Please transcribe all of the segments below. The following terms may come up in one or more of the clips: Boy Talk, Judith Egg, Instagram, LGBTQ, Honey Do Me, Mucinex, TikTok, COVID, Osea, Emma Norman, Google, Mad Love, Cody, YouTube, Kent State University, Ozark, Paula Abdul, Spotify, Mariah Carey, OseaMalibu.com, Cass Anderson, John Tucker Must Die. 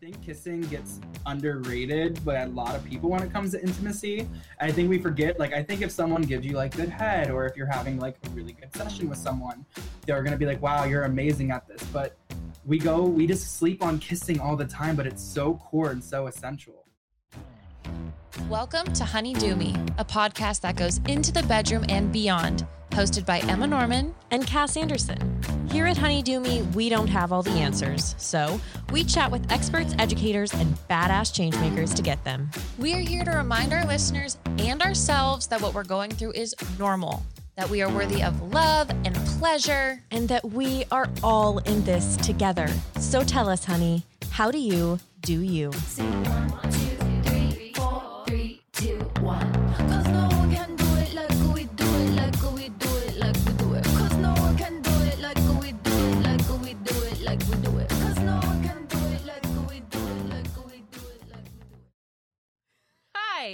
think kissing gets underrated by a lot of people when it comes to intimacy. I think we forget, like, I think if someone gives you like good head, or if you're having like a really good session with someone, they're going to be like, wow, you're amazing at this. But we just sleep on kissing all the time, but it's so core and so essential. Welcome to Honey Do Me, a podcast that goes into the bedroom and beyond, hosted by Emma Norman and Cass Anderson. Here at Honey Do Me, we don't have all the answers, so we chat with experts, educators, and badass changemakers to get them. We are here to remind our listeners and ourselves that what we're going through is normal, that we are worthy of love and pleasure, and that we are all in this together. So tell us, honey, how do you do you? Say 1, 2, 3, 4, 3, 2, 1.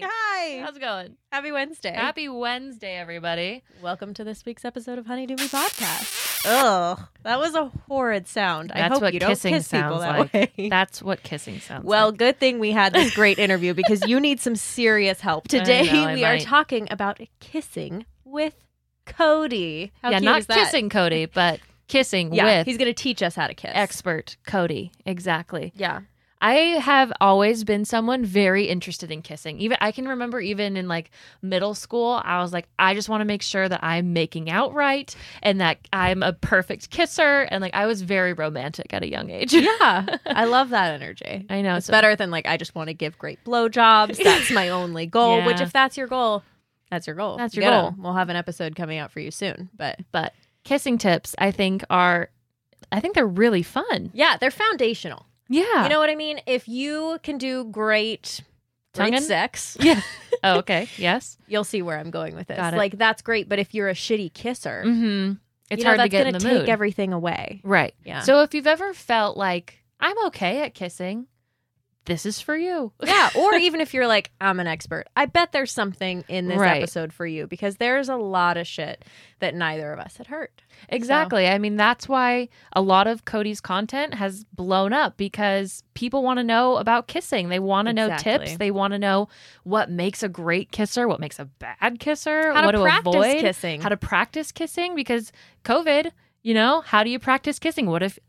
Hi. How's it going? Happy Wednesday. Happy Wednesday, everybody. Welcome to this week's episode of Honey Do Me Podcast. Oh, that was a horrid sound. That's I hope what you kissing don't kiss sounds people that like. Way. That's what kissing sounds well, like. Well, good thing we had this great interview because you need some serious help. Today we are talking about kissing with Cody. How yeah, cute not is that? Kissing Cody, but kissing with. He's going to teach us how to kiss. Expert Cody. Exactly. Yeah. I have always been someone very interested in kissing. I can remember even in like middle school, I was like, I just want to make sure that I'm making out right and that I'm a perfect kisser. And like, I was very romantic at a young age. Yeah. I love that energy. I know. It's better than like, I just want to give great blowjobs. That's my only goal, yeah. Which if that's your goal, that's your goal. That's your goal. We'll have an episode coming out for you soon. But kissing tips, I think they're really fun. Yeah. They're foundational. Yeah. You know what I mean? If you can do great sex. Yeah. Oh, okay. Yes. You'll see where I'm going with this. Like, that's great. But if you're a shitty kisser, mm-hmm. It's hard to get in the mood. That's going to take everything away. Right. Yeah. So if you've ever felt like, I'm okay at kissing, this is for you. Yeah. Or even if you're like, I'm an expert. I bet there's something in this episode for you because there's a lot of shit that neither of us had heard. Exactly. So. I mean, that's why a lot of Cody's content has blown up because people want to know about kissing. They want to know tips. They want to know what makes a great kisser, what makes a bad kisser, how to avoid kissing, how to practice kissing because COVID. You know, how do you practice kissing? What if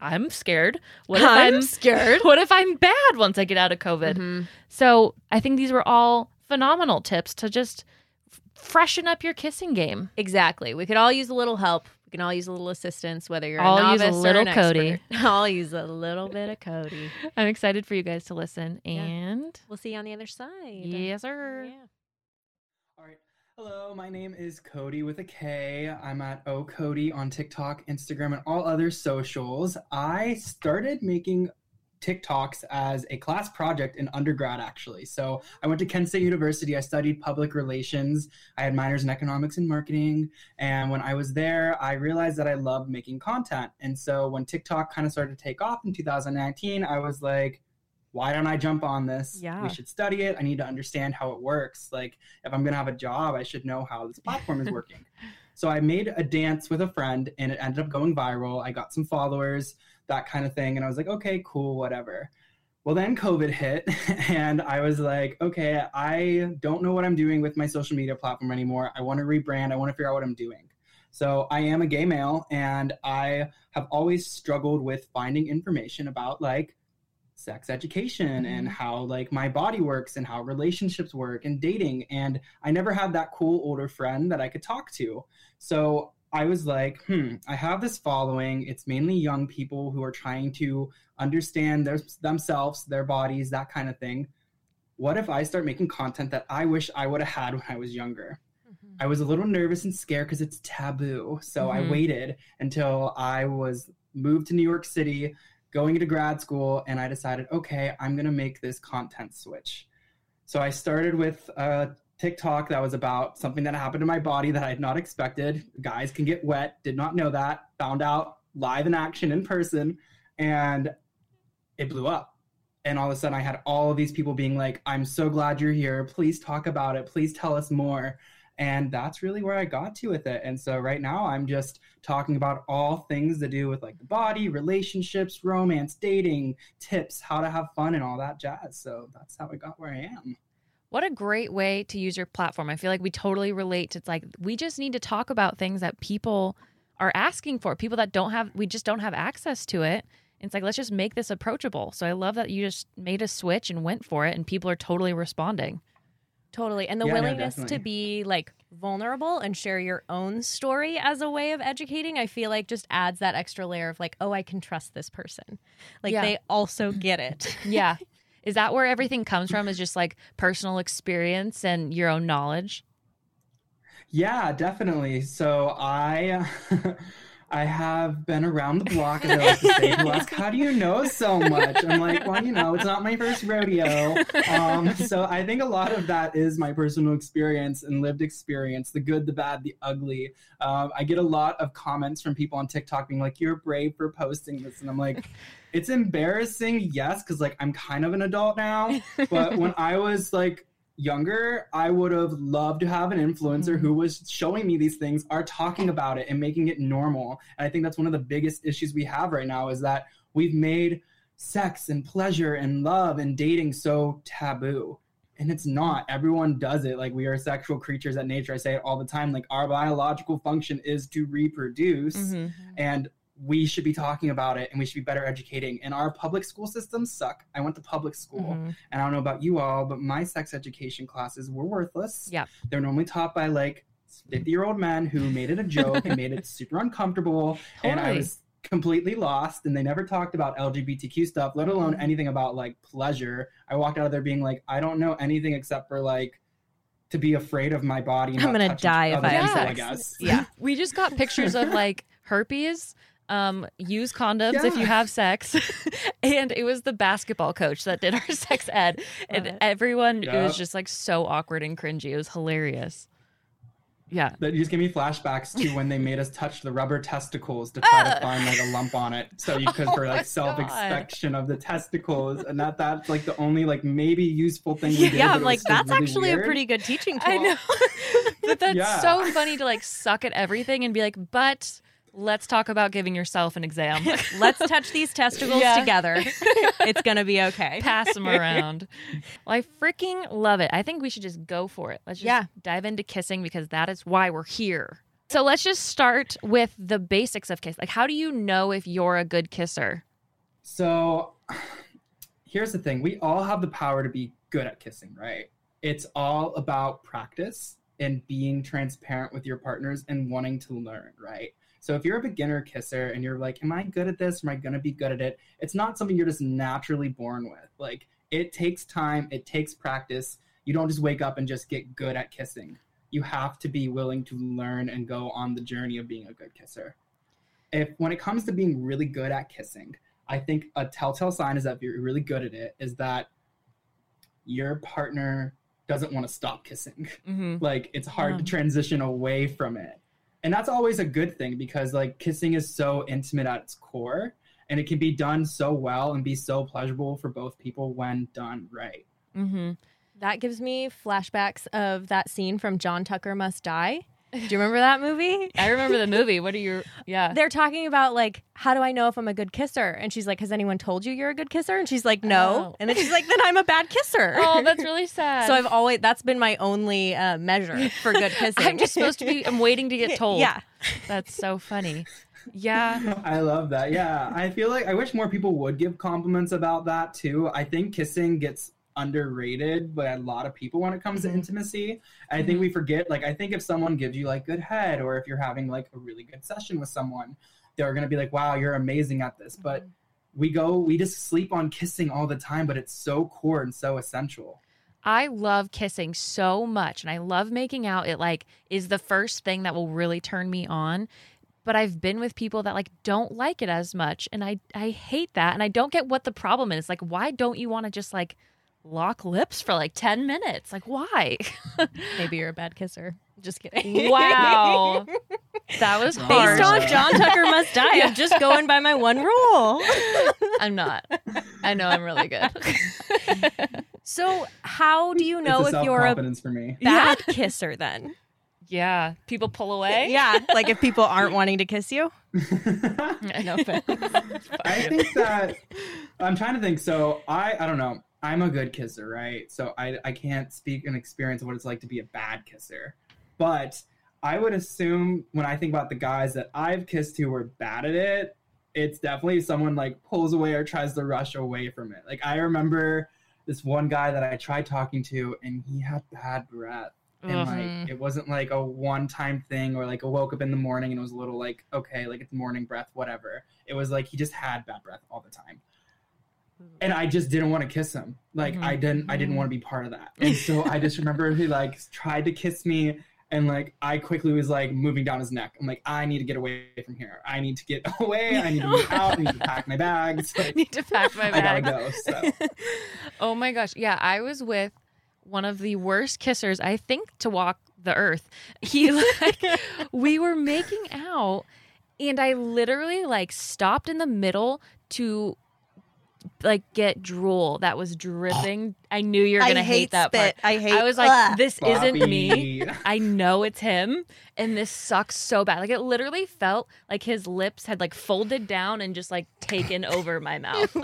I'm scared? What if I'm scared? What if I'm bad once I get out of COVID? Mm-hmm. So I think these were all phenomenal tips to just freshen up your kissing game. Exactly. We could all use a little help. We can all use a little assistance, whether you're a novice or an expert. I'll use a little bit of Cody. I'm excited for you guys to listen. And we'll see you on the other side. Yes, sir. Yeah. All right. Hello, my name is Cody with a K. I'm at OCody on TikTok, Instagram, and all other socials. I started making TikToks as a class project in undergrad, actually. So I went to Kent State University. I studied public relations. I had minors in economics and marketing. And when I was there, I realized that I loved making content. And so when TikTok kind of started to take off in 2019, I was like, why don't I jump on this? Yeah. We should study it. I need to understand how it works. Like, if I'm going to have a job, I should know how this platform is working. So I made a dance with a friend, and it ended up going viral. I got some followers, that kind of thing. And I was like, okay, cool, whatever. Well, then COVID hit, and I was like, okay, I don't know what I'm doing with my social media platform anymore. I want to rebrand. I want to figure out what I'm doing. So I am a gay male, and I have always struggled with finding information about, like, sex education and how like my body works and how relationships work and dating. And I never had that cool older friend that I could talk to. So I was like, I have this following. It's mainly young people who are trying to understand themselves, their bodies, that kind of thing. What if I start making content that I wish I would have had when I was younger? Mm-hmm. I was a little nervous and scared because it's taboo. So I waited until I was moved to New York City, going into grad school, and I decided, okay, I'm going to make this content switch. So I started with a TikTok that was about something that happened to my body that I had not expected. Guys can get wet. Did not know that. Found out live in action in person, and it blew up. And all of a sudden I had all of these people being like, I'm so glad you're here. Please talk about it. Please tell us more. And that's really where I got to with it. And so right now I'm just talking about all things to do with like the body, relationships, romance, dating, tips, how to have fun and all that jazz. So that's how I got where I am. What a great way to use your platform. I feel like we totally relate. It's like we just need to talk about things that people are asking for, people that don't have, we just don't have access to it. It's like, let's just make this approachable. So I love that you just made a switch and went for it and people are totally responding. Totally. And the willingness to be like vulnerable and share your own story as a way of educating, I feel like just adds that extra layer of like, oh, I can trust this person. Like they also get it. Yeah. Is that where everything comes from, is just like personal experience and your own knowledge? Yeah, definitely. So I have been around the block, as I like to say. People ask, how do you know so much? I'm like, well, you know, it's not my first rodeo. So I think a lot of that is my personal experience and lived experience, the good, the bad, the ugly. I get a lot of comments from people on TikTok being like, you're brave for posting this. And I'm like, it's embarrassing, yes, because like I'm kind of an adult now. But when I was like younger, I would have loved to have an influencer who was showing me these things, are talking about it and making it normal. And I think that's one of the biggest issues we have right now, is that we've made sex and pleasure and love and dating so taboo. And it's not. Everyone does it. Like, we are sexual creatures at nature. I say it all the time. Like, our biological function is to reproduce, and we should be talking about it and we should be better educating. And our public school systems suck. I went to public school, and I don't know about you all, but my sex education classes were worthless. Yeah. They're normally taught by like 50-year-old men who made it a joke and made it super uncomfortable. Totally. And I was completely lost, and they never talked about LGBTQ stuff, let alone anything about like pleasure. I walked out of there being like, I don't know anything except for like, to be afraid of my body. And I'm going to die if I have sex. I guess. Yeah. We just got pictures of like herpes. Use condoms if you have sex. And it was the basketball coach that did our sex ed. And everyone, it was just like so awkward and cringy. It was hilarious. Yeah. That just gave me flashbacks to when they made us touch the rubber testicles to try to find like a lump on it. So you could, for like self-inspection of the testicles. And that's like the only like maybe useful thing we did. Yeah, I'm like, that's really actually weird. A pretty good teaching tool. I know. But that's so funny to like suck at everything and be like, but... let's talk about giving yourself an exam. Let's touch these testicles together. It's going to be okay. Pass them around. Well, I freaking love it. I think we should just go for it. Let's just dive into kissing, because that is why we're here. So let's just start with the basics of kiss. Like, how do you know if you're a good kisser? So here's the thing. We all have the power to be good at kissing, right? It's all about practice and being transparent with your partners and wanting to learn, right? So if you're a beginner kisser and you're like, am I good at this? Am I going to be good at it? It's not something you're just naturally born with. Like, it takes time. It takes practice. You don't just wake up and just get good at kissing. You have to be willing to learn and go on the journey of being a good kisser. When it comes to being really good at kissing, I think a telltale sign is that if you're really good at it is that your partner doesn't want to stop kissing. Like, it's hard to transition away from it. And that's always a good thing, because like kissing is so intimate at its core, and it can be done so well and be so pleasurable for both people when done right. That gives me flashbacks of that scene from John Tucker Must Die. Do you remember that movie? I remember the movie. What are your... Yeah. They're talking about like, how do I know if I'm a good kisser? And she's like, has anyone told you you're a good kisser? And she's like, no. Oh. And then she's like, then I'm a bad kisser. Oh, that's really sad. So that's been my only measure for good kissing. I'm waiting to get told. Yeah. That's so funny. Yeah. I love that. Yeah. I feel like I wish more people would give compliments about that too. I think kissing gets underrated by a lot of people when it comes to intimacy. I think we forget, like, I think if someone gives you like good head, or if you're having like a really good session with someone, they're going to be like, wow, you're amazing at this. But we just sleep on kissing all the time, but it's so core and so essential. I love kissing so much, and I love making out. It like is the first thing that will really turn me on. But I've been with people that like don't like it as much, and I hate that, and I don't get what the problem is. Like, why don't you want to just like lock lips for like 10 minutes? Like, why? Maybe you're a bad kisser. Just kidding. Wow. That was hard. Based on John Tucker Must Die. I'm just going by my one rule. I'm not. I know I'm really good. So how do you know if you're a bad kisser then? Yeah. People pull away? Yeah. Like if people aren't wanting to kiss you? No offense. I think that I'm trying to think. So I don't know. I'm a good kisser, right? So I can't speak an experience of what it's like to be a bad kisser. But I would assume when I think about the guys that I've kissed who were bad at it, it's definitely someone like pulls away or tries to rush away from it. Like I remember this one guy that I tried talking to and he had bad breath. And like it wasn't like a one-time thing or like I woke up in the morning and it was a little like, okay, like it's morning breath, whatever. It was like he just had bad breath all the time. And I just didn't want to kiss him. Like I didn't want to be part of that. And so I just remember he like tried to kiss me and like I quickly was like moving down his neck. I'm like, I need to get away from here. I need to get away. I need to move out. I need to pack my bags. Like, I need to pack my bags. I gotta go. So. Oh my gosh. Yeah, I was with one of the worst kissers, I think, to walk the earth. He like we were making out and I literally like stopped in the middle to like get drool that was dripping. I knew you're gonna hate that spit. Part. I was like, this Bobby. Isn't me. I know it's him, and this sucks so bad. Like it literally felt like his lips had like folded down and just like taken over my mouth.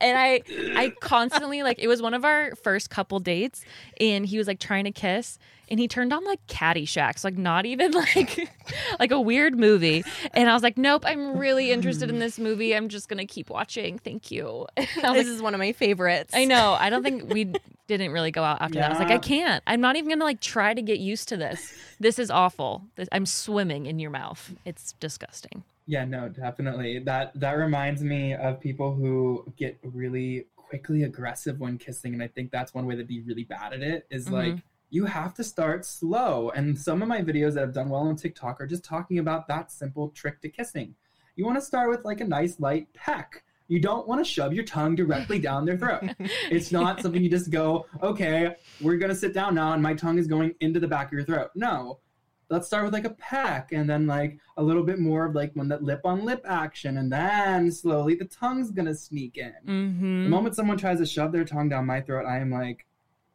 And I constantly like it was one of our first couple dates, and he was like trying to kiss. And he turned on like Caddyshack, so like not even like like a weird movie. And I was like, nope, I'm really interested in this movie. I'm just gonna keep watching. Thank you. This like, is one of my favorites. I know. I don't think we didn't really go out after that. I was like, I can't. I'm not even gonna like try to get used to this. This is awful. I'm swimming in your mouth. It's disgusting. Yeah, no, definitely. That reminds me of people who get really quickly aggressive when kissing, and I think that's one way to be really bad at it is like. You have to start slow. And some of my videos that have done well on TikTok are just talking about that simple trick to kissing. You want to start with like a nice light peck. You don't want to shove your tongue directly down their throat. It's not something you just go, okay, we're going to sit down now and my tongue is going into the back of your throat. No, let's start with like a peck and then like a little bit more of like when that lip on lip action and then slowly the tongue's going to sneak in. The moment someone tries to shove their tongue down my throat, I am like,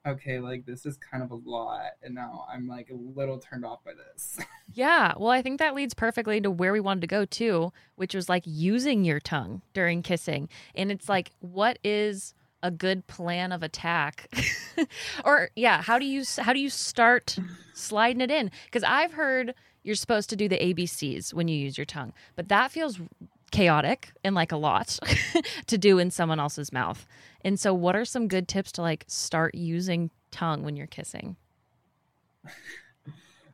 okay, like this is kind of a lot. And now I'm like a little turned off by this. Yeah. Well, I think that leads perfectly to where we wanted to go too, which was like using your tongue during kissing. And it's like, what is a good plan of attack? Or yeah, how do you start sliding it in? Because I've heard you're supposed to do the ABCs when you use your tongue, but that feels chaotic and like a lot to do in someone else's mouth. And so what are some good tips to like start using tongue when you're kissing?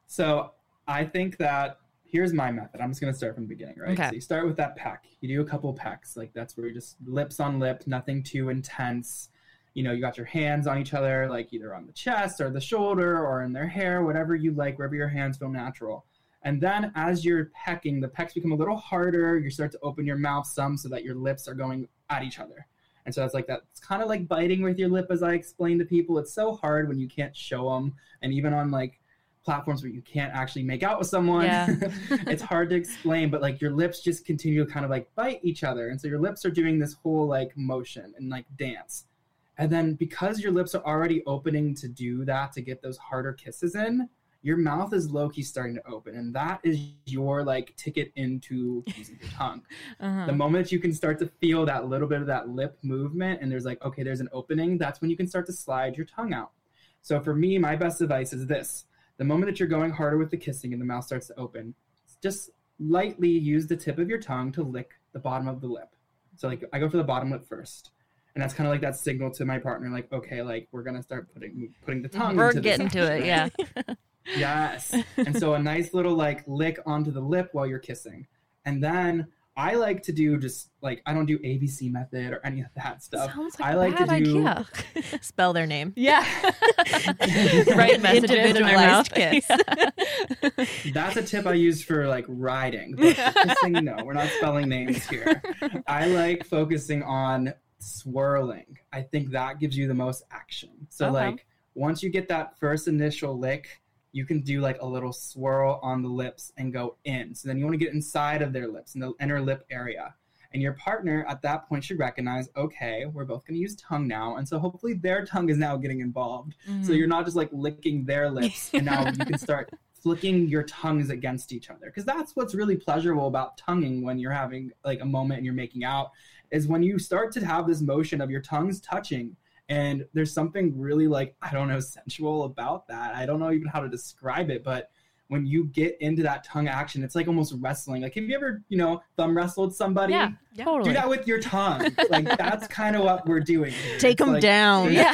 So I think that here's my method. I'm just going to start from the beginning, right? Okay. So you start with that peck. You do a couple pecks. Like that's where you just lips on lip, nothing too intense. You know, you got your hands on each other, like either on the chest or the shoulder or in their hair, whatever you like, wherever your hands feel natural. And then as you're pecking, the pecks become a little harder. You start to open your mouth some so that your lips are going at each other. And so that's like that. It's kind of like biting with your lip, as I explain to people. It's so hard when you can't show them. And even on like platforms where you can't actually make out with someone, it's hard to explain. But like your lips just continue to kind of like bite each other. And so your lips are doing this whole like motion and like dance. And then because your lips are already opening to do that, to get those harder kisses in, your mouth is low-key starting to open, and that is your, like, ticket into using your tongue. The moment you can start to feel that little bit of that lip movement, and there's, like, okay, there's an opening, that's when you can start to slide your tongue out. So for me, my best advice is this. The moment that you're going harder with the kissing and the mouth starts to open, just lightly use the tip of your tongue to lick the bottom of the lip. So, like, I go for the bottom lip first. And that's kind of like that signal to my partner, like, okay, like, we're going to start putting the tongue into this. We're getting to it, yeah. Yes. And so a nice little like lick onto the lip while you're kissing. And then I like to do just like, I don't do ABC method or any of that stuff. Sounds like I like to do spell their name. Yeah. Right message in their mouth. Kiss. Yeah. That's a tip I use for like riding. But kissing, no, we're not spelling names here. I like focusing on swirling. I think that gives you the most action. So like once you get that first initial lick, you can do like a little swirl on the lips and go in. So then you want to get inside of their lips, in the inner lip area. And your partner at that point should recognize, okay, we're both going to use tongue now. And so hopefully their tongue is now getting involved. So you're not just like licking their lips. And now you can start flicking your tongues against each other, because that's what's really pleasurable about tonguing when you're having like a moment and you're making out, is when you start to have this motion of your tongues touching. And there's something really like, I don't know, sensual about that. I don't know even how to describe it, but when you get into that tongue action, it's like almost wrestling. Like, have you ever, you know, thumb wrestled somebody? Yeah, totally. Do that with your tongue. Like, that's kind of what we're doing here. Take them like, down. Yeah.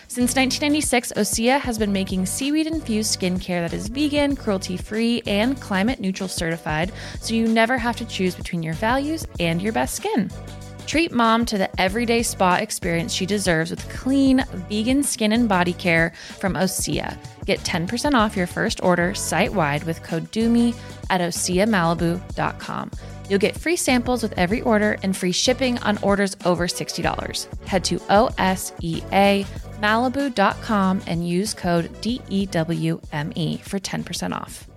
Since 1996, Osea has been making seaweed-infused skincare that is vegan, cruelty-free, and climate-neutral certified, so you never have to choose between your values and your best skin. Treat mom to the everyday spa experience she deserves with clean, vegan skin and body care from Osea. Get 10% off your first order site-wide with code DOME at OseaMalibu.com. You'll get free samples with every order and free shipping on orders over $60. Head to OseaMalibu.com and use code DEWME for 10% off.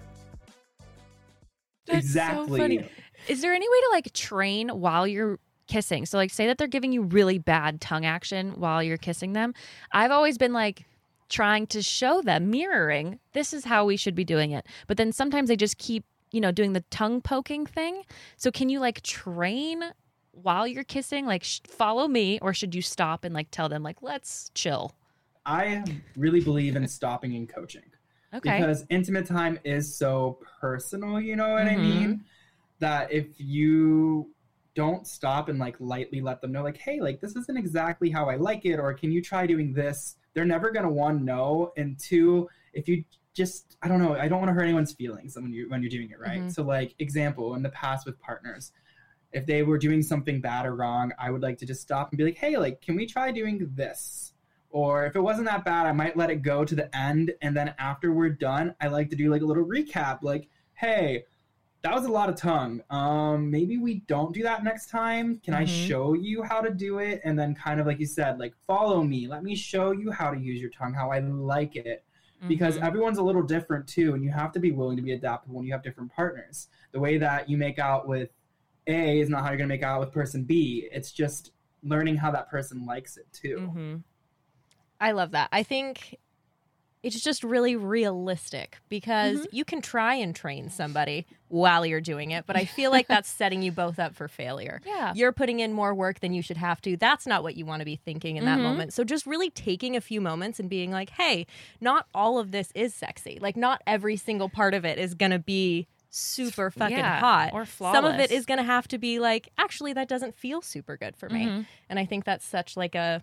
That's exactly. So funny. Is there any way to like train while you're kissing? So like say that they're giving you really bad tongue action while you're kissing them. I've always been like trying to show them, mirroring, this is how we should be doing it. But then sometimes they just keep, you know, doing the tongue poking thing. So can you like train while you're kissing, like follow me, or should you stop and like tell them like, let's chill? I really believe in stopping and coaching. Okay. Because intimate time is so personal, you know what I mean? That if you don't stop and like lightly let them know like, hey, like this isn't exactly how I like it, or can you try doing this? They're never going to, one, know, and two, if you just, I don't know, I don't want to hurt anyone's feelings when you're doing it right. So like example, in the past with partners, if they were doing something bad or wrong, I would like to just stop and be like, hey, like, can we try doing this? Or if it wasn't that bad, I might let it go to the end. And then after we're done, I like to do like a little recap, like, hey, that was a lot of tongue. Maybe we don't do that next time. Can I show you how to do it? And then kind of like you said, like, follow me. Let me show you how to use your tongue, how I like it. Because everyone's a little different too, and you have to be willing to be adaptable when you have different partners. The way that you make out with A is not how you're going to make out with person B. It's just learning how that person likes it too. I love that. I think it's just really realistic because you can try and train somebody while you're doing it, but I feel like that's setting you both up for failure. Yeah. You're putting in more work than you should have to. That's not what you want to be thinking in that moment. So just really taking a few moments and being like, hey, not all of this is sexy. Like not every single part of it is going to be super fucking hot or flawless. Some of it is going to have to be like, actually, that doesn't feel super good for me. And I think that's such like a,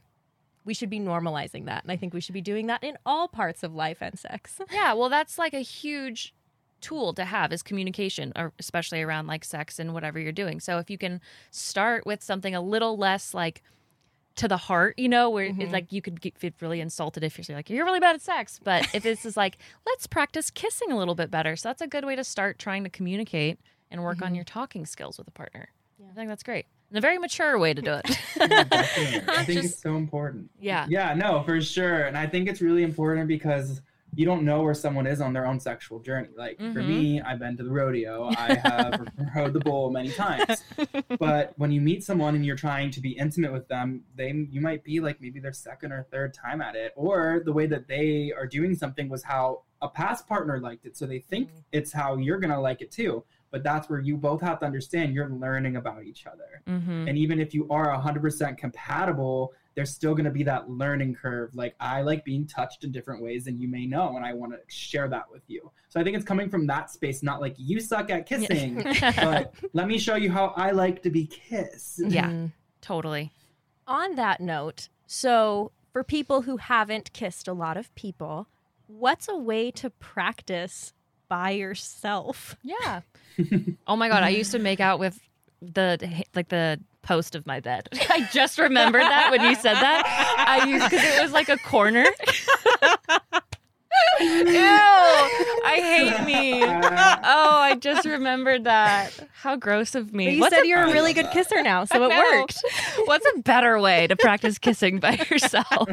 we should be normalizing that. And I think we should be doing that in all parts of life and sex. Yeah, well, that's like a huge tool to have is communication, especially around like sex and whatever you're doing. So if you can start with something a little less like to the heart, you know, where it's like you could get really insulted if you're like, you're really bad at sex. But if this is like, let's practice kissing a little bit better. So that's a good way to start trying to communicate and work on your talking skills with a partner. Yeah. I think that's great. And a very mature way to do it. I think it's so important. Yeah. Yeah, no, for sure. And I think it's really important because you don't know where someone is on their own sexual journey. Like for me, I've been to the rodeo. I have rode the bull many times. But when you meet someone and you're trying to be intimate with them, you might be like maybe their second or third time at it. Or the way that they are doing something was how a past partner liked it. So they think it's how you're going to like it too. But that's where you both have to understand you're learning about each other. And even if you are 100% compatible, there's still going to be that learning curve. Like, I like being touched in different ways than you may know, and I want to share that with you. So I think it's coming from that space, not like you suck at kissing, but let me show you how I like to be kissed. Yeah, totally. On that note, so for people who haven't kissed a lot of people, what's a way to practice by yourself? Yeah. Oh my God. I used to make out with the post of my bed. I just remembered that when you said that. I used, because it was like a corner. Ew, I hate me. Oh, I just remembered that. How gross of me. But you said you're a really good kisser now, so it worked. What's a better way to practice kissing by yourself?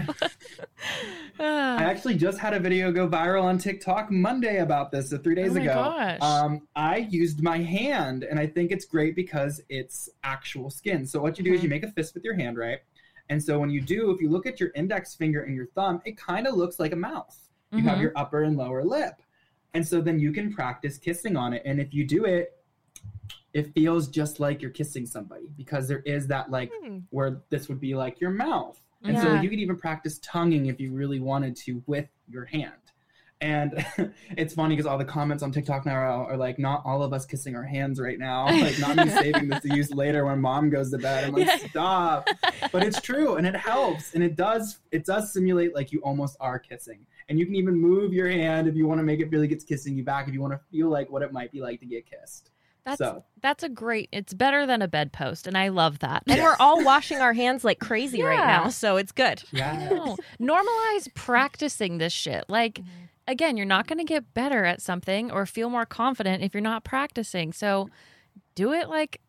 I actually just had a video go viral on TikTok Monday about this, so 3 days ago. Gosh. I used my hand, and I think it's great because it's actual skin. So what you do is you make a fist with your hand, right? And so when you do, if you look at your index finger and your thumb, it kind of looks like a mouth. You have your upper and lower lip. And so then you can practice kissing on it. And if you do it, it feels just like you're kissing somebody because there is that like where this would be like your mouth. And so you could even practice tonguing if you really wanted to with your hand. And it's funny because all the comments on TikTok now are like, not all of us kissing our hands right now. Like, not me saving this to use later when mom goes to bed. I'm like, stop. But it's true. And it helps. And it does simulate like you almost are kissing. And you can even move your hand if you want to make it feel like it's kissing you back, if you want to feel like what it might be like to get kissed. That's a great, it's better than a bedpost. And I love that. And we're all washing our hands like crazy right now. So it's good. Yeah. No. Normalize practicing this shit. Like, again, you're not going to get better at something or feel more confident if you're not practicing. So do it like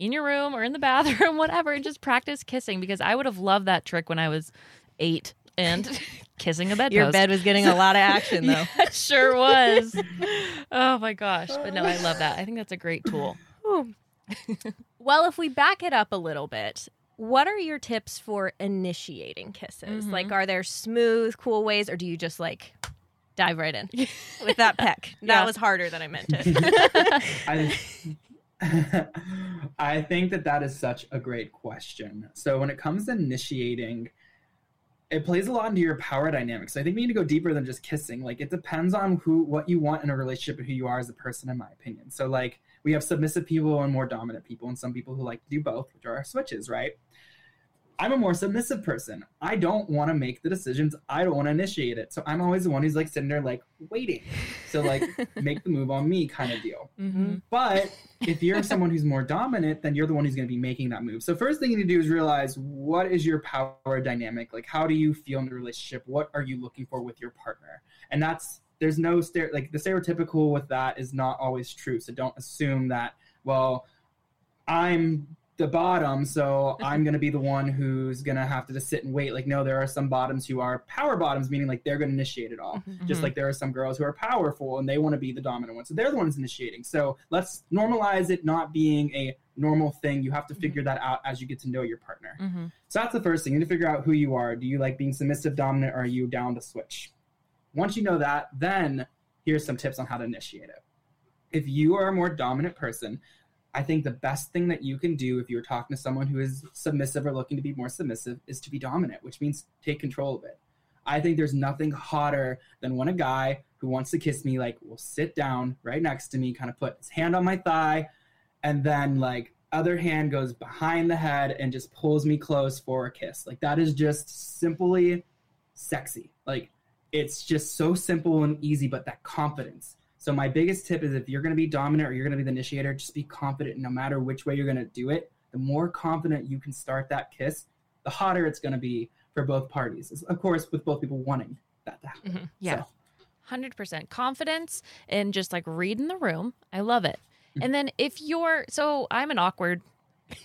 in your room or in the bathroom, whatever, and just practice kissing, because I would have loved that trick when I was 8 and kissing a bedpost. Your bed was getting a lot of action, though. Yeah, it sure was. Oh, my gosh. But no, I love that. I think that's a great tool. Well, if we back it up a little bit, what are your tips for initiating kisses? Like, are there smooth, cool ways, or do you just like... dive right in with that peck. That was harder than I meant it. I think that is such a great question. So when it comes to initiating, it plays a lot into your power dynamics. So I think we need to go deeper than just kissing. Like, it depends on what you want in a relationship and who you are as a person, in my opinion. So like, we have submissive people and more dominant people, and some people who like to do both, which are our switches, right? I'm a more submissive person. I don't want to make the decisions. I don't want to initiate it. So I'm always the one who's like sitting there like waiting. So like make the move on me kind of deal. But if you're someone who's more dominant, then you're the one who's going to be making that move. So first thing you need to do is realize, what is your power dynamic? Like, how do you feel in the relationship? What are you looking for with your partner? And there's no like the stereotypical with that is not always true. So don't assume that, well, I'm the bottom, so I'm going to be the one who's going to have to just sit and wait. Like, no, there are some bottoms who are power bottoms, meaning like they're going to initiate it all. Just like there are some girls who are powerful and they want to be the dominant one. So they're the ones initiating. So let's normalize it not being a normal thing. You have to figure that out as you get to know your partner. So that's the first thing. You need to figure out who you are. Do you like being submissive, dominant, or are you down to switch? Once you know that, then here's some tips on how to initiate it. If you are a more dominant person, I think the best thing that you can do if you're talking to someone who is submissive or looking to be more submissive is to be dominant, which means take control of it. I think there's nothing hotter than when a guy who wants to kiss me, like, will sit down right next to me, kind of put his hand on my thigh, and then like other hand goes behind the head and just pulls me close for a kiss. Like, that is just simply sexy. Like, it's just so simple and easy, but that confidence. So my biggest tip is, if you're going to be dominant or you're going to be the initiator, just be confident no matter which way you're going to do it. The more confident you can start that kiss, the hotter it's going to be for both parties. Of course, with both people wanting that to happen. 100%. Confidence and just like reading the room. I love it. And then so I'm an awkward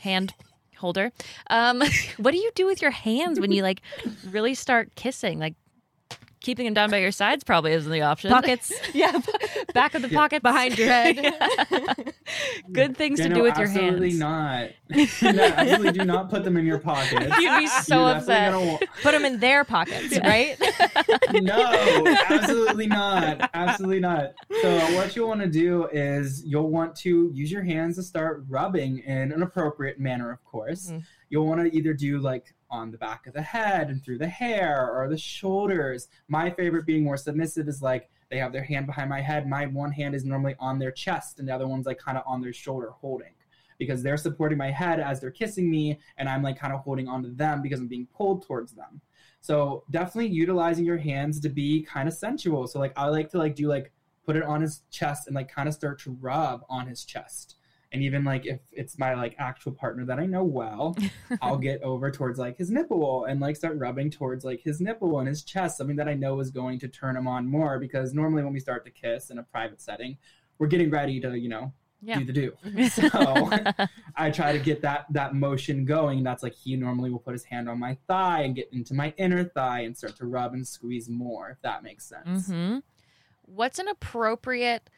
hand holder. What do you do with your hands when you like really start kissing? Like, keeping them down by your sides probably isn't the option. Pockets. Back of the pocket, behind your head. Good things to do with your hands. Absolutely not. No, absolutely do not put them in your pockets. You'd be so upset. Put them in their pockets, right? No, absolutely not. Absolutely not. So what you'll want to do is you'll want to use your hands to start rubbing in an appropriate manner, of course. You'll want to either do like on the back of the head and through the hair or the shoulders. My favorite, being more submissive, is like they have their hand behind my head. My one hand is normally on their chest and the other one's like kind of on their shoulder holding, because they're supporting my head as they're kissing me, and I'm like kind of holding on to them because I'm being pulled towards them. So definitely utilizing your hands to be kind of sensual. So like I like to like do like put it on his chest and like kind of start to rub on his chest. And even like if it's my like actual partner that I know well, I'll get over towards like his nipple and like start rubbing towards like his nipple and his chest, something that I know is going to turn him on more, because normally when we start to kiss in a private setting, we're getting ready to, you know, do the do. So I try to get that motion going. That's like he normally will put his hand on my thigh and get into my inner thigh and start to rub and squeeze more, if that makes sense. Mm-hmm. What's an appropriate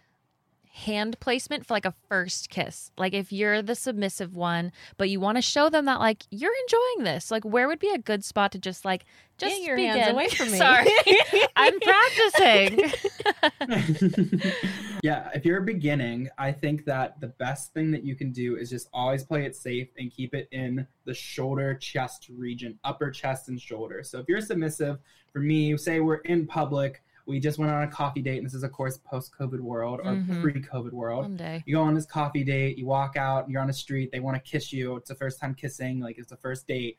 hand placement for like a first kiss? Like if you're the submissive one, but you want to show them that like you're enjoying this, like where would be a good spot to just like just get your hands away from me? Sorry, I'm practicing. Yeah, if you're beginning, I think that the best thing that you can do is just always play it safe and keep it in the shoulder chest region, upper chest and shoulder. So if you're submissive, for me, say we're in public, we just went on a coffee date, and this is, of course, post-COVID world or pre-COVID world. One day. You go on this coffee date, you walk out, you're on the street, they want to kiss you. It's the first time kissing, like it's the first date.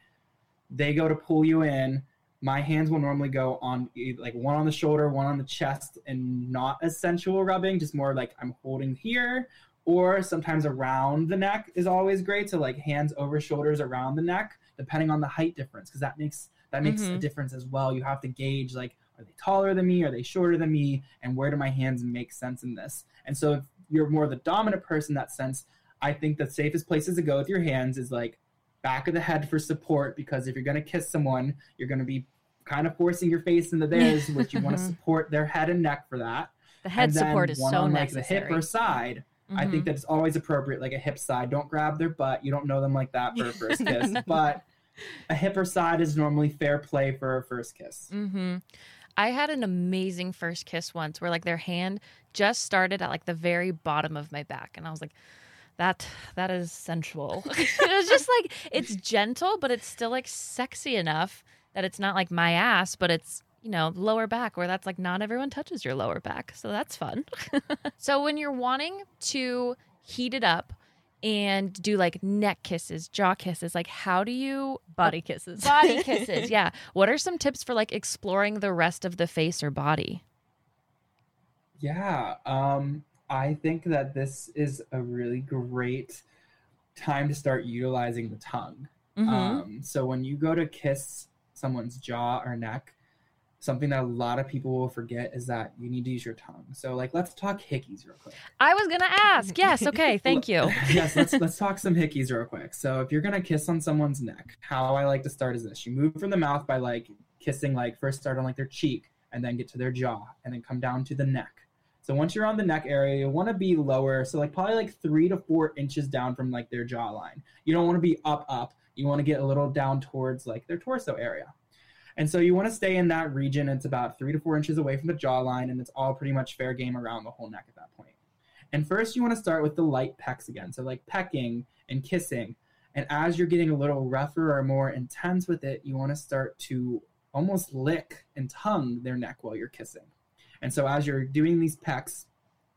They go to pull you in. My hands will normally go on, like, one on the shoulder, one on the chest, and not a sensual rubbing, just more like I'm holding here, or sometimes around the neck is always great. So, like, hands over shoulders around the neck, depending on the height difference, because that makes a difference as well. You have to gauge, like, are they taller than me? Are they shorter than me? And where do my hands make sense in this? And so if you're more of the dominant person in that sense, I think the safest places to go with your hands is like back of the head for support, because if you're going to kiss someone, you're going to be kind of forcing your face into theirs, which you want to support their head and neck for that. The head support is so necessary. Like the hip or side. I think that's always appropriate, like a hip side. Don't grab their butt. You don't know them like that for a first kiss. But a hip or side is normally fair play for a first kiss. Mm-hmm. I had an amazing first kiss once where like their hand just started at like the very bottom of my back. And I was like, that is sensual. It was just like, it's gentle, but it's still like sexy enough that it's not like my ass, but it's, you know, lower back, where that's like not everyone touches your lower back. So that's fun. So when you're wanting to heat it up and do like neck kisses, jaw kisses, like how do you... Body kisses, yeah. What are some tips for like exploring the rest of the face or body? Yeah, I think that this is a really great time to start utilizing the tongue. Mm-hmm. So when you go to kiss someone's jaw or neck, something that a lot of people will forget is that you need to use your tongue. So, like, let's talk hickeys real quick. I was going to ask. Yes. Okay. Thank you. Yes. Let's talk some hickeys real quick. So if you're going to kiss on someone's neck, how I like to start is this. You move from the mouth by, like, kissing, like, first start on, like, their cheek and then get to their jaw and then come down to the neck. So once you're on the neck area, you want to be lower. So, like, probably, like, 3 to 4 inches down from, like, their jawline. You don't want to be up. You want to get a little down towards, like, their torso area. And so you want to stay in that region. It's about 3 to 4 inches away from the jawline, and it's all pretty much fair game around the whole neck at that point. And first, you want to start with the light pecks again. So like pecking and kissing. And as you're getting a little rougher or more intense with it, you want to start to almost lick and tongue their neck while you're kissing. And so as you're doing these pecks,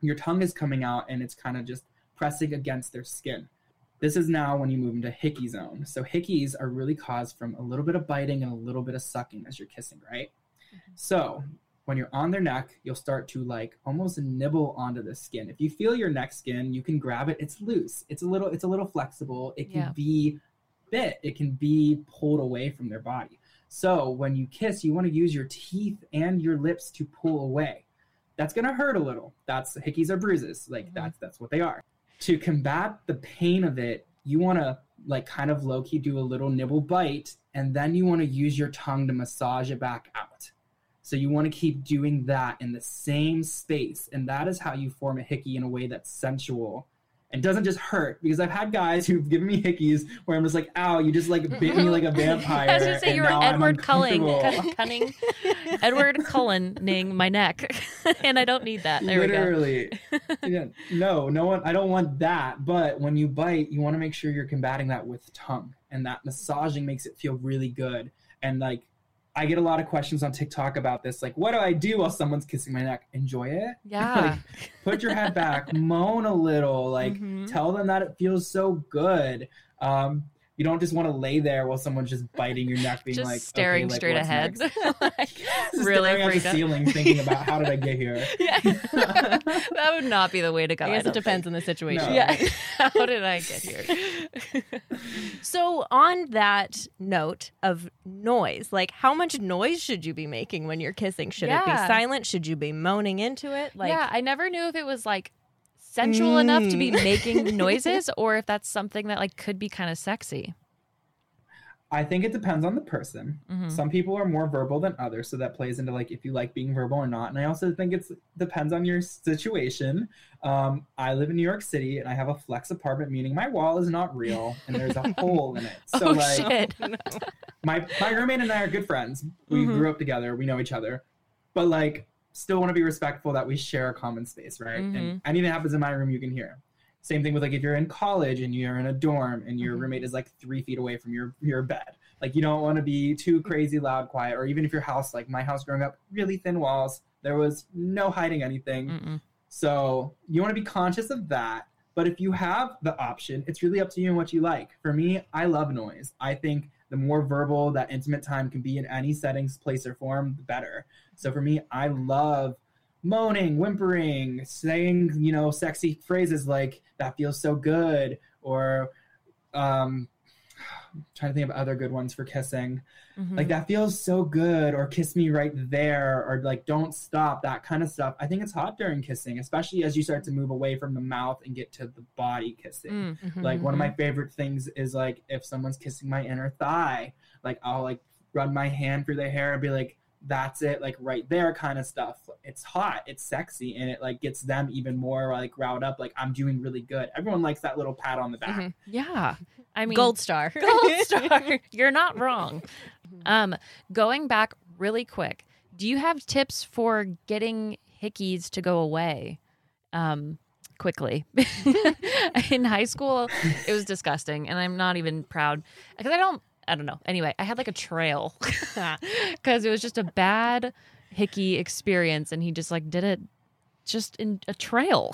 your tongue is coming out, and it's kind of just pressing against their skin. This is now when you move into hickey zone. So hickeys are really caused from a little bit of biting and a little bit of sucking as you're kissing, right? Mm-hmm. So when you're on their neck, you'll start to like almost nibble onto the skin. If you feel your neck skin, you can grab it. It's loose. It's a little flexible. It can be bit. It can be pulled away from their body. So when you kiss, you want to use your teeth and your lips to pull away. That's going to hurt a little. That's hickeys or bruises. Like that's what they are. To combat the pain of it, you want to like kind of low-key do a little nibble bite, and then you want to use your tongue to massage it back out. So you want to keep doing that in the same space, and that is how you form a hickey in a way that's sensual and doesn't just hurt. Because I've had guys who've given me hickeys where I'm just like, ow, you just like bit me like a vampire. I was going to say, you were Edward Cullen-ing my neck. And I don't need that. There we go. Yeah, no one, I don't want that. But when you bite, you want to make sure you're combating that with tongue. And that massaging makes it feel really good. And like, I get a lot of questions on TikTok about this. Like, what do I do while someone's kissing my neck? Enjoy it. Yeah. Like, put your head back, moan a little, like tell them that it feels so good. You don't just want to lay there while someone's just biting your neck, being just like staring okay, like, straight ahead, like, really staring at the ceiling, thinking about how did I get here? Yeah. That would not be the way to go. I guess it depends on the situation. No. Yeah, how did I get here? So on that note of noise, like how much noise should you be making when you're kissing? Should it be silent? Should you be moaning into it? Like, yeah, I never knew if it was like sensual enough to be making noises or if that's something that like could be kind of sexy. I think it depends on the person. Some people are more verbal than others, so that plays into like if you like being verbal or not. And I also think it depends on your situation. I live in New York City and I have a flex apartment, meaning my wall is not real and there's a hole in it. So my roommate and I are good friends. We grew up together, we know each other, but like still want to be respectful that we share a common space, right? And anything that happens in my room, you can hear. Same thing with like if you're in college and you're in a dorm and your roommate is like 3 feet away from your bed. Like you don't want to be too crazy loud, quiet, or even if your house, like my house growing up, really thin walls. There was no hiding anything. So you want to be conscious of that. But if you have the option, it's really up to you and what you like. For me, I love noise. I think the more verbal that intimate time can be in any settings, place, or form, the better. So for me, I love moaning, whimpering, saying, you know, sexy phrases like, that feels so good, or I'm trying to think of other good ones for kissing. Like, that feels so good, or kiss me right there, or like, don't stop, that kind of stuff. I think it's hot during kissing, especially as you start to move away from the mouth and get to the body kissing. Like, one of my favorite things is like, if someone's kissing my inner thigh, like, I'll like run my hand through their hair and be like, that's it, like right there kind of stuff. It's hot, it's sexy, and it like gets them even more like riled up, like I'm doing really good. Everyone likes that little pat on the back. Yeah, I mean, gold star. You're not wrong. Going back really quick, do you have tips for getting hickeys to go away quickly? In high school it was disgusting, and I'm not even proud because I don't know. Anyway, I had like a trail because it was just a bad hickey experience, and he just like did it just in a trail.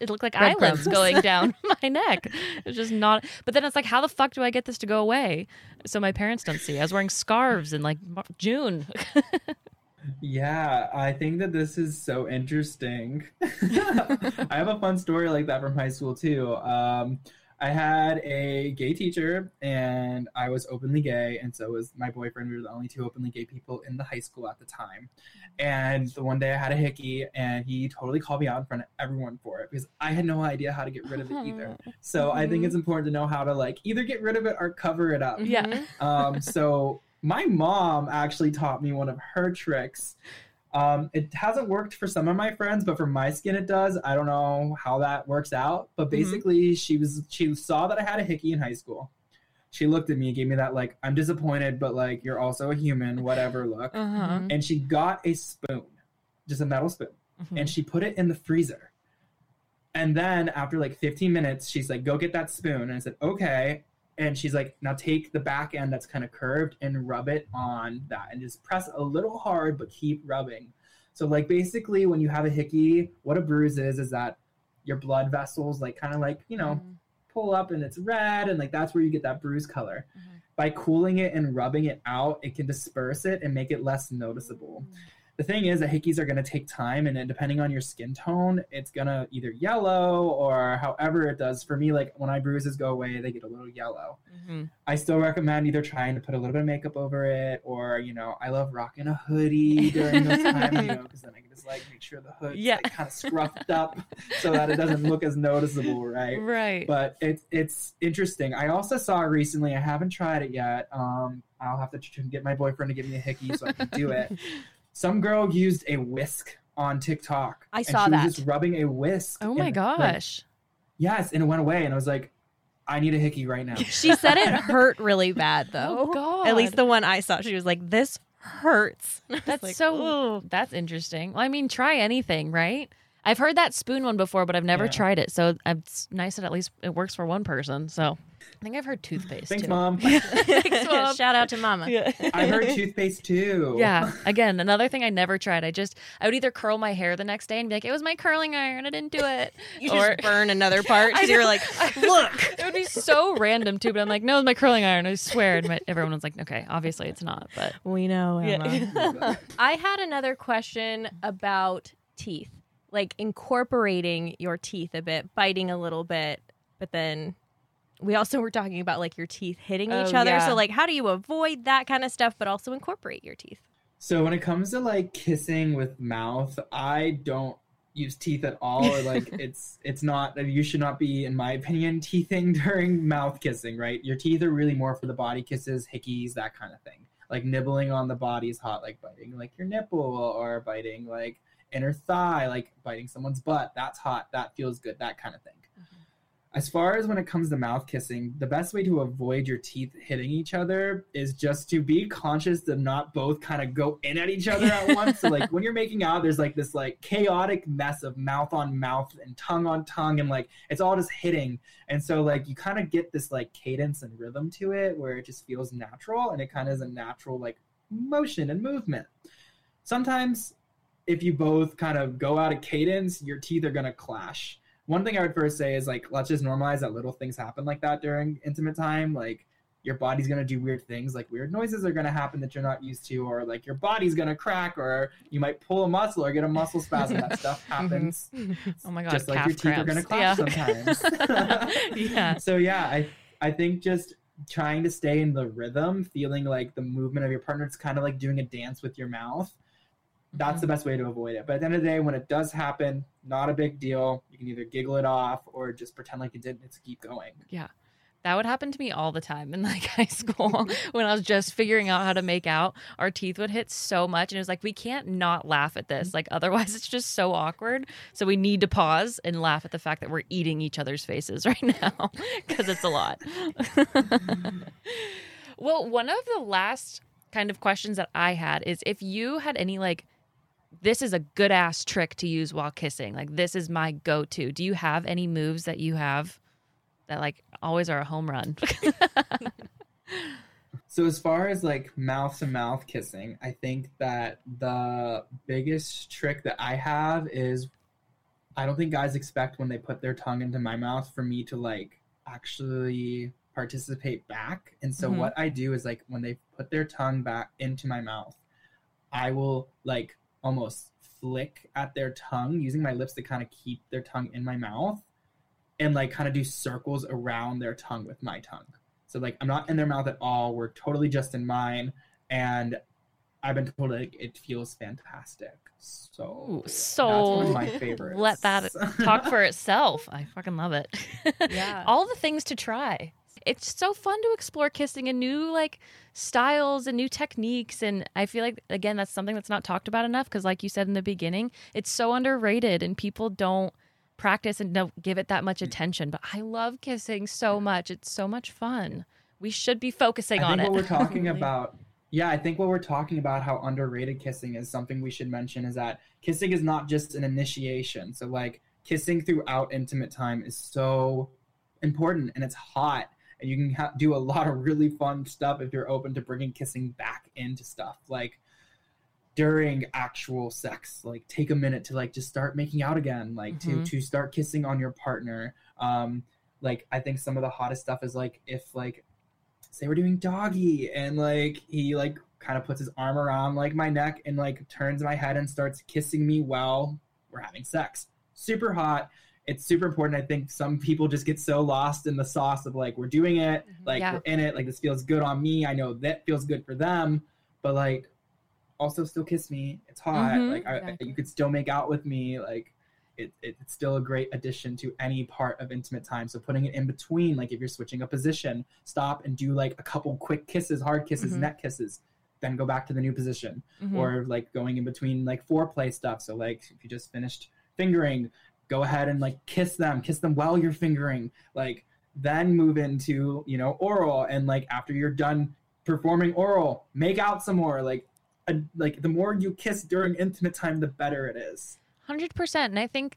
It looked like eyelids going down my neck. It's just not. But then it's like, how the fuck do I get this to go away so my parents don't see? I was wearing scarves in like June. Yeah, I think that this is so interesting. I have a fun story like that from high school too. I had a gay teacher, and I was openly gay, and so was my boyfriend. We were the only two openly gay people in the high school at the time. And the one day I had a hickey, and he totally called me out in front of everyone for it because I had no idea how to get rid of it either. So I think it's important to know how to like either get rid of it or cover it up. Yeah. So my mom actually taught me one of her tricks. It hasn't worked for some of my friends, but for my skin it does. I don't know how that works out, but basically she saw that I had a hickey in high school. She looked at me and gave me that like, I'm disappointed, but like, you're also a human, whatever look. And she got a spoon, just a metal spoon, and she put it in the freezer. And then after like 15 minutes, she's like, go get that spoon. And I said, okay. And she's like, now take the back end that's kind of curved and rub it on that and just press a little hard, but keep rubbing. So like basically when you have a hickey, what a bruise is that your blood vessels like kind of like, you know, pull up and it's red. And like, that's where you get that bruise color. By cooling it and rubbing it out, it can disperse it and make it less noticeable. The thing is that hickeys are going to take time, and then depending on your skin tone, it's going to either yellow or however it does. For me, like when my bruises go away, they get a little yellow. I still recommend either trying to put a little bit of makeup over it, or, you know, I love rocking a hoodie during those times, you know, because then I can just like make sure the hood's like, kind of scruffed up so that it doesn't look as noticeable, right? Right. But it's interesting. I also saw recently, I haven't tried it yet. I'll have to get my boyfriend to give me a hickey so I can do it. Some girl used a whisk on TikTok. I saw that. Just rubbing a whisk. Oh my gosh. Like, yes, and it went away, and I was like, I need a hickey right now. She said it hurt really bad, though. Oh God. At least the one I saw, she was like, this hurts. That's like, so, ooh, that's interesting. Well, I mean, try anything, right? I've heard that spoon one before, but I've never tried it, so it's nice that at least it works for one person, so. I think I've heard toothpaste. Thanks, too. Mom. Thanks, Mom. Shout out to Mama. Yeah. I heard toothpaste too. Yeah. Again, another thing I never tried. I would either curl my hair the next day and be like, it was my curling iron. I didn't do it. Or just burn another part. So you're like, look. It would be so random too. But I'm like, no, it's my curling iron. I swear. And everyone was like, okay, obviously it's not. But we know, Emma. Yeah. I had another question about teeth, like incorporating your teeth a bit, biting a little bit, but then... We also were talking about like your teeth hitting each other. Yeah. So like, how do you avoid that kind of stuff, but also incorporate your teeth? So when it comes to like kissing with mouth, I don't use teeth at all. Or like it's not, you should not be, in my opinion, teething during mouth kissing, right? Your teeth are really more for the body kisses, hickeys, that kind of thing. Like nibbling on the body is hot, like biting like your nipple or biting like inner thigh, like biting someone's butt. That's hot. That feels good. That kind of thing. As far as when it comes to mouth kissing, the best way to avoid your teeth hitting each other is just to be conscious to not both kind of go in at each other at once. So like when you're making out, there's like this like chaotic mess of mouth on mouth and tongue on tongue, and like it's all just hitting. And so like you kind of get this like cadence and rhythm to it where it just feels natural, and it kind of is a natural like motion and movement. Sometimes if you both kind of go out of cadence, your teeth are going to clash. One thing I would first say is, like, let's just normalize that little things happen like that during intimate time. Like, your body's going to do weird things. Like, weird noises are going to happen that you're not used to. Or, like, your body's going to crack. Or you might pull a muscle or get a muscle spasm. That stuff happens. Oh, my God. Just like your teeth are going to clash sometimes. Yeah. So, yeah, I think just trying to stay in the rhythm, feeling, like, the movement of your partner. It's kind of like doing a dance with your mouth. That's the best way to avoid it. But at the end of the day, when it does happen, not a big deal. You can either giggle it off or just pretend like it didn't. It's keep going. Yeah. That would happen to me all the time in like high school when I was just figuring out how to make out. Our teeth would hit so much, and it was like, we can't not laugh at this. Like, otherwise it's just so awkward. So we need to pause and laugh at the fact that we're eating each other's faces right now, because it's a lot. Well, one of the last kind of questions that I had is, if you had any like, this is a good ass trick to use while kissing, like this is my go-to. Do you have any moves that you have that like always are a home run? So as far as like mouth to mouth kissing, I think that the biggest trick that I have is, I don't think guys expect when they put their tongue into my mouth for me to like actually participate back. And so what I do is like, when they put their tongue back into my mouth, I will like almost flick at their tongue using my lips to kind of keep their tongue in my mouth, and like kind of do circles around their tongue with my tongue. So like, I'm not in their mouth at all. We're totally just in mine. And I've been told like it feels fantastic. So that's one of my favorites. Let that talk for itself. I fucking love it. Yeah. All the things to try. It's so fun to explore kissing and new like styles and new techniques. And I feel like, again, that's something that's not talked about enough, because like you said in the beginning, it's so underrated and people don't practice and don't give it that much attention. But I love kissing so much. It's so much fun. We should be focusing on it. I think what we're talking about, I think what we're talking about, how underrated kissing is, something we should mention is that kissing is not just an initiation. So like kissing throughout intimate time is so important, and it's hot. And you can do a lot of really fun stuff if you're open to bringing kissing back into stuff. Like during actual sex, like take a minute to like just start making out again, like to start kissing on your partner. Like I think some of the hottest stuff is like, if like, say we're doing doggy and like he like kind of puts his arm around like my neck and like turns my head and starts kissing me while we're having sex. Super hot. It's super important. I think some people just get so lost in the sauce of like, we're doing it, like we're in it, like this feels good on me. I know that feels good for them, but like also still kiss me. It's hot. Like you could still make out with me. Like it's still a great addition to any part of intimate time. So putting it in between, like if you're switching a position, stop and do like a couple quick kisses, hard kisses, neck kisses, then go back to the new position, or like going in between like foreplay stuff. So like if you just finished fingering, go ahead and like kiss them while you're fingering, like then move into, you know, oral. And like after you're done performing oral, make out some more. Like like the more you kiss during intimate time, the better it is. 100%. And I think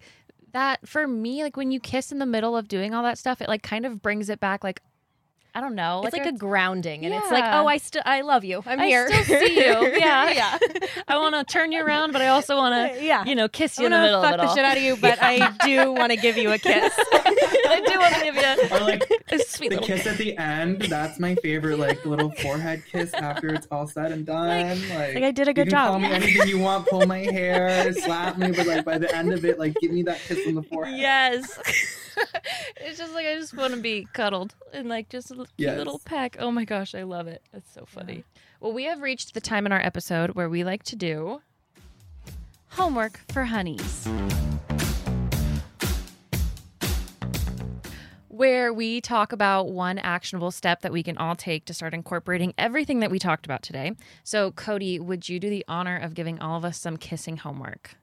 that for me, like when you kiss in the middle of doing all that stuff, it like kind of brings it back. Like I don't know. It's like a grounding, and it's like, oh, I love you. I'm here. I still see you. Yeah. I want to turn you around, but I also want to, you know, kiss you in the middle of it all. I want to fuck the shit out of you, but I do want to give you a kiss. I do want to give you a sweet little kiss at the end. That's my favorite, like, little forehead kiss after it's all said and done. Like I did a good job. You can call me anything you want, pull my hair, slap me, but, like, by the end of it, like, give me that kiss on the forehead. Yes. It's just like I just want to be cuddled and like just a little peck. Oh my gosh, I love it. That's so funny. Yeah. Well, we have reached the time in our episode where we like to do homework for honeys, where we talk about one actionable step that we can all take to start incorporating everything that we talked about today. So, Cody, would you do the honor of giving all of us some kissing homework?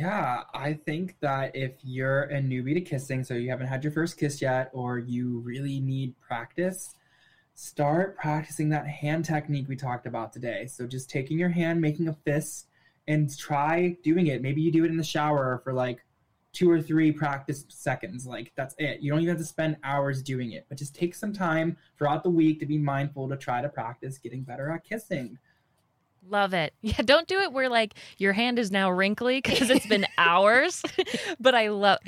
Yeah, I think that if you're a newbie to kissing, so you haven't had your first kiss yet, or you really need practice, start practicing that hand technique we talked about today. So just taking your hand, making a fist, and try doing it. Maybe you do it in the shower for like 2 or 3 practice seconds. Like, that's it. You don't even have to spend hours doing it, but just take some time throughout the week to be mindful to try to practice getting better at kissing. Love it. Yeah, don't do it where like your hand is now wrinkly because it's been hours. But I love,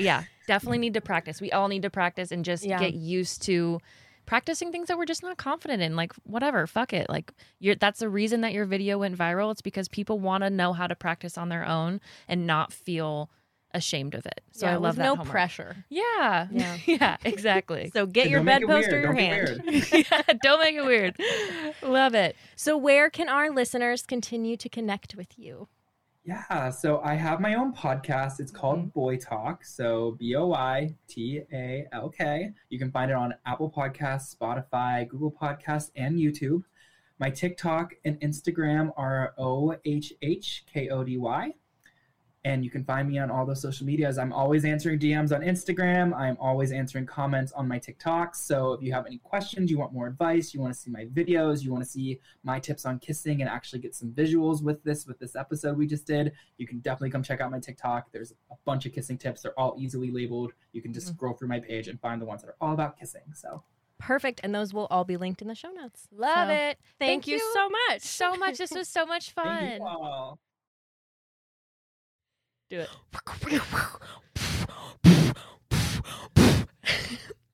definitely need to practice. We all need to practice and just get used to practicing things that we're just not confident in. Like, whatever, fuck it. Like, that's the reason that your video went viral. It's because people want to know how to practice on their own and not feel ashamed of it. So I love that. No homework. Pressure. Yeah. Yeah, exactly. So get your bedpost or your hand. Don't make it weird. Love it. So where can our listeners continue to connect with you? Yeah. So I have my own podcast. It's called Boy Talk. So BOITALK. You can find it on Apple Podcasts, Spotify, Google Podcasts, and YouTube. My TikTok and Instagram are OHHKODY. And you can find me on all those social medias. I'm always answering DMs on Instagram. I'm always answering comments on my TikToks. So if you have any questions, you want more advice, you want to see my videos, you want to see my tips on kissing and actually get some visuals with this episode we just did, you can definitely come check out my TikTok. There's a bunch of kissing tips. They're all easily labeled. You can just scroll through my page and find the ones that are all about kissing. So perfect. And those will all be linked in the show notes. Love it. Thank you so much. So much. This was so much fun. Thank you all. Do it.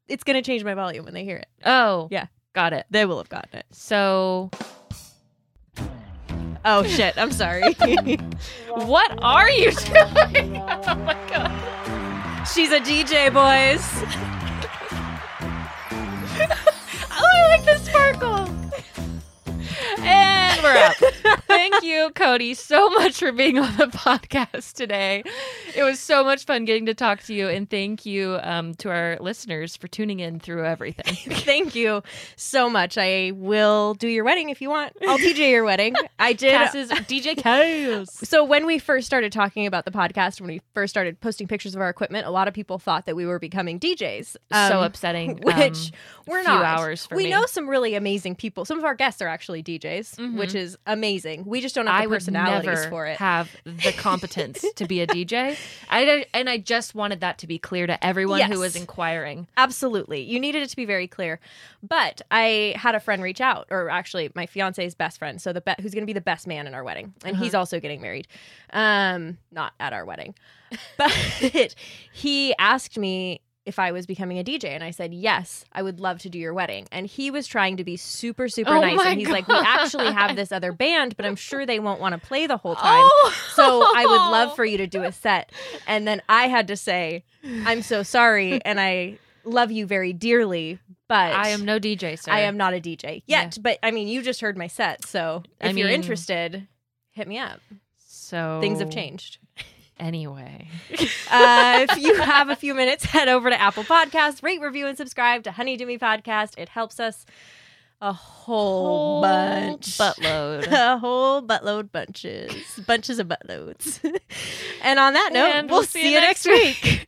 It's going to change my volume when they hear it. Oh. Yeah. Got it. They will have gotten it. So. Oh, shit. I'm sorry. What are you doing? Oh, my God. She's a DJ, boys. Oh, I like the sparkle. And we're up. Thank you, Cody, so much for being on the podcast today. It was so much fun getting to talk to you. And thank you to our listeners for tuning in through everything. Thank you so much. I will do your wedding if you want. I'll DJ your wedding. I did. Cass's DJ Cass. So when we first started talking about the podcast, when we first started posting pictures of our equipment, a lot of people thought that we were becoming DJs. So upsetting. Which we're not. Hours for we know some really amazing people. Some of our guests are actually DJs, which is amazing. We just don't have the personalities for it. I would never have the competence to be a DJ. I just wanted that to be clear to everyone who was inquiring. Absolutely. You needed it to be very clear. But I had a friend reach out, or actually my fiance's best friend, so who's going to be the best man in our wedding. And he's also getting married. Not at our wedding. But he asked me if I was becoming a DJ, and I said, yes, I would love to do your wedding. And he was trying to be super, super nice. And he's like, we actually have this other band, but I'm sure they won't want to play the whole time. So I would love for you to do a set. And then I had to say, I'm so sorry. And I love you very dearly, but I am no DJ, sir. I am not a DJ yet. Yeah. But I mean, you just heard my set. So if you're interested, hit me up. So things have changed. Anyway, if you have a few minutes, head over to Apple Podcasts, rate, review, and subscribe to Honey Do Me Podcast. It helps us a whole bunch. Buttload. A whole buttload bunches. Bunches of buttloads. And on that note, we'll see you next week.